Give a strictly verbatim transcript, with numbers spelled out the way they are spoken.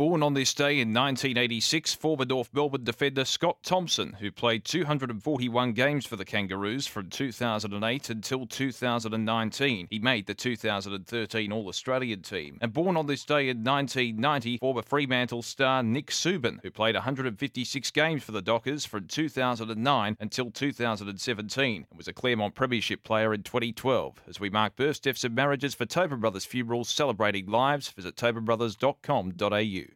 born on this day in nineteen eighty-six, former North Melbourne defender Scott Thompson, who played two hundred forty-one games for the Kangaroos from two thousand eight until two thousand nineteen. He made the two thousand thirteen All-Australian team. And born on this day in nineteen ninety, former Fremantle star Nick Suban, who played one hundred fifty-six games for the Dockers from two thousand nine until two thousand seventeen and was a Claremont Premiership player in twenty twelve. As we mark births, deaths and marriages for Tobin Brothers Funerals, celebrating lives, visit tobin brothers dot com dot a u.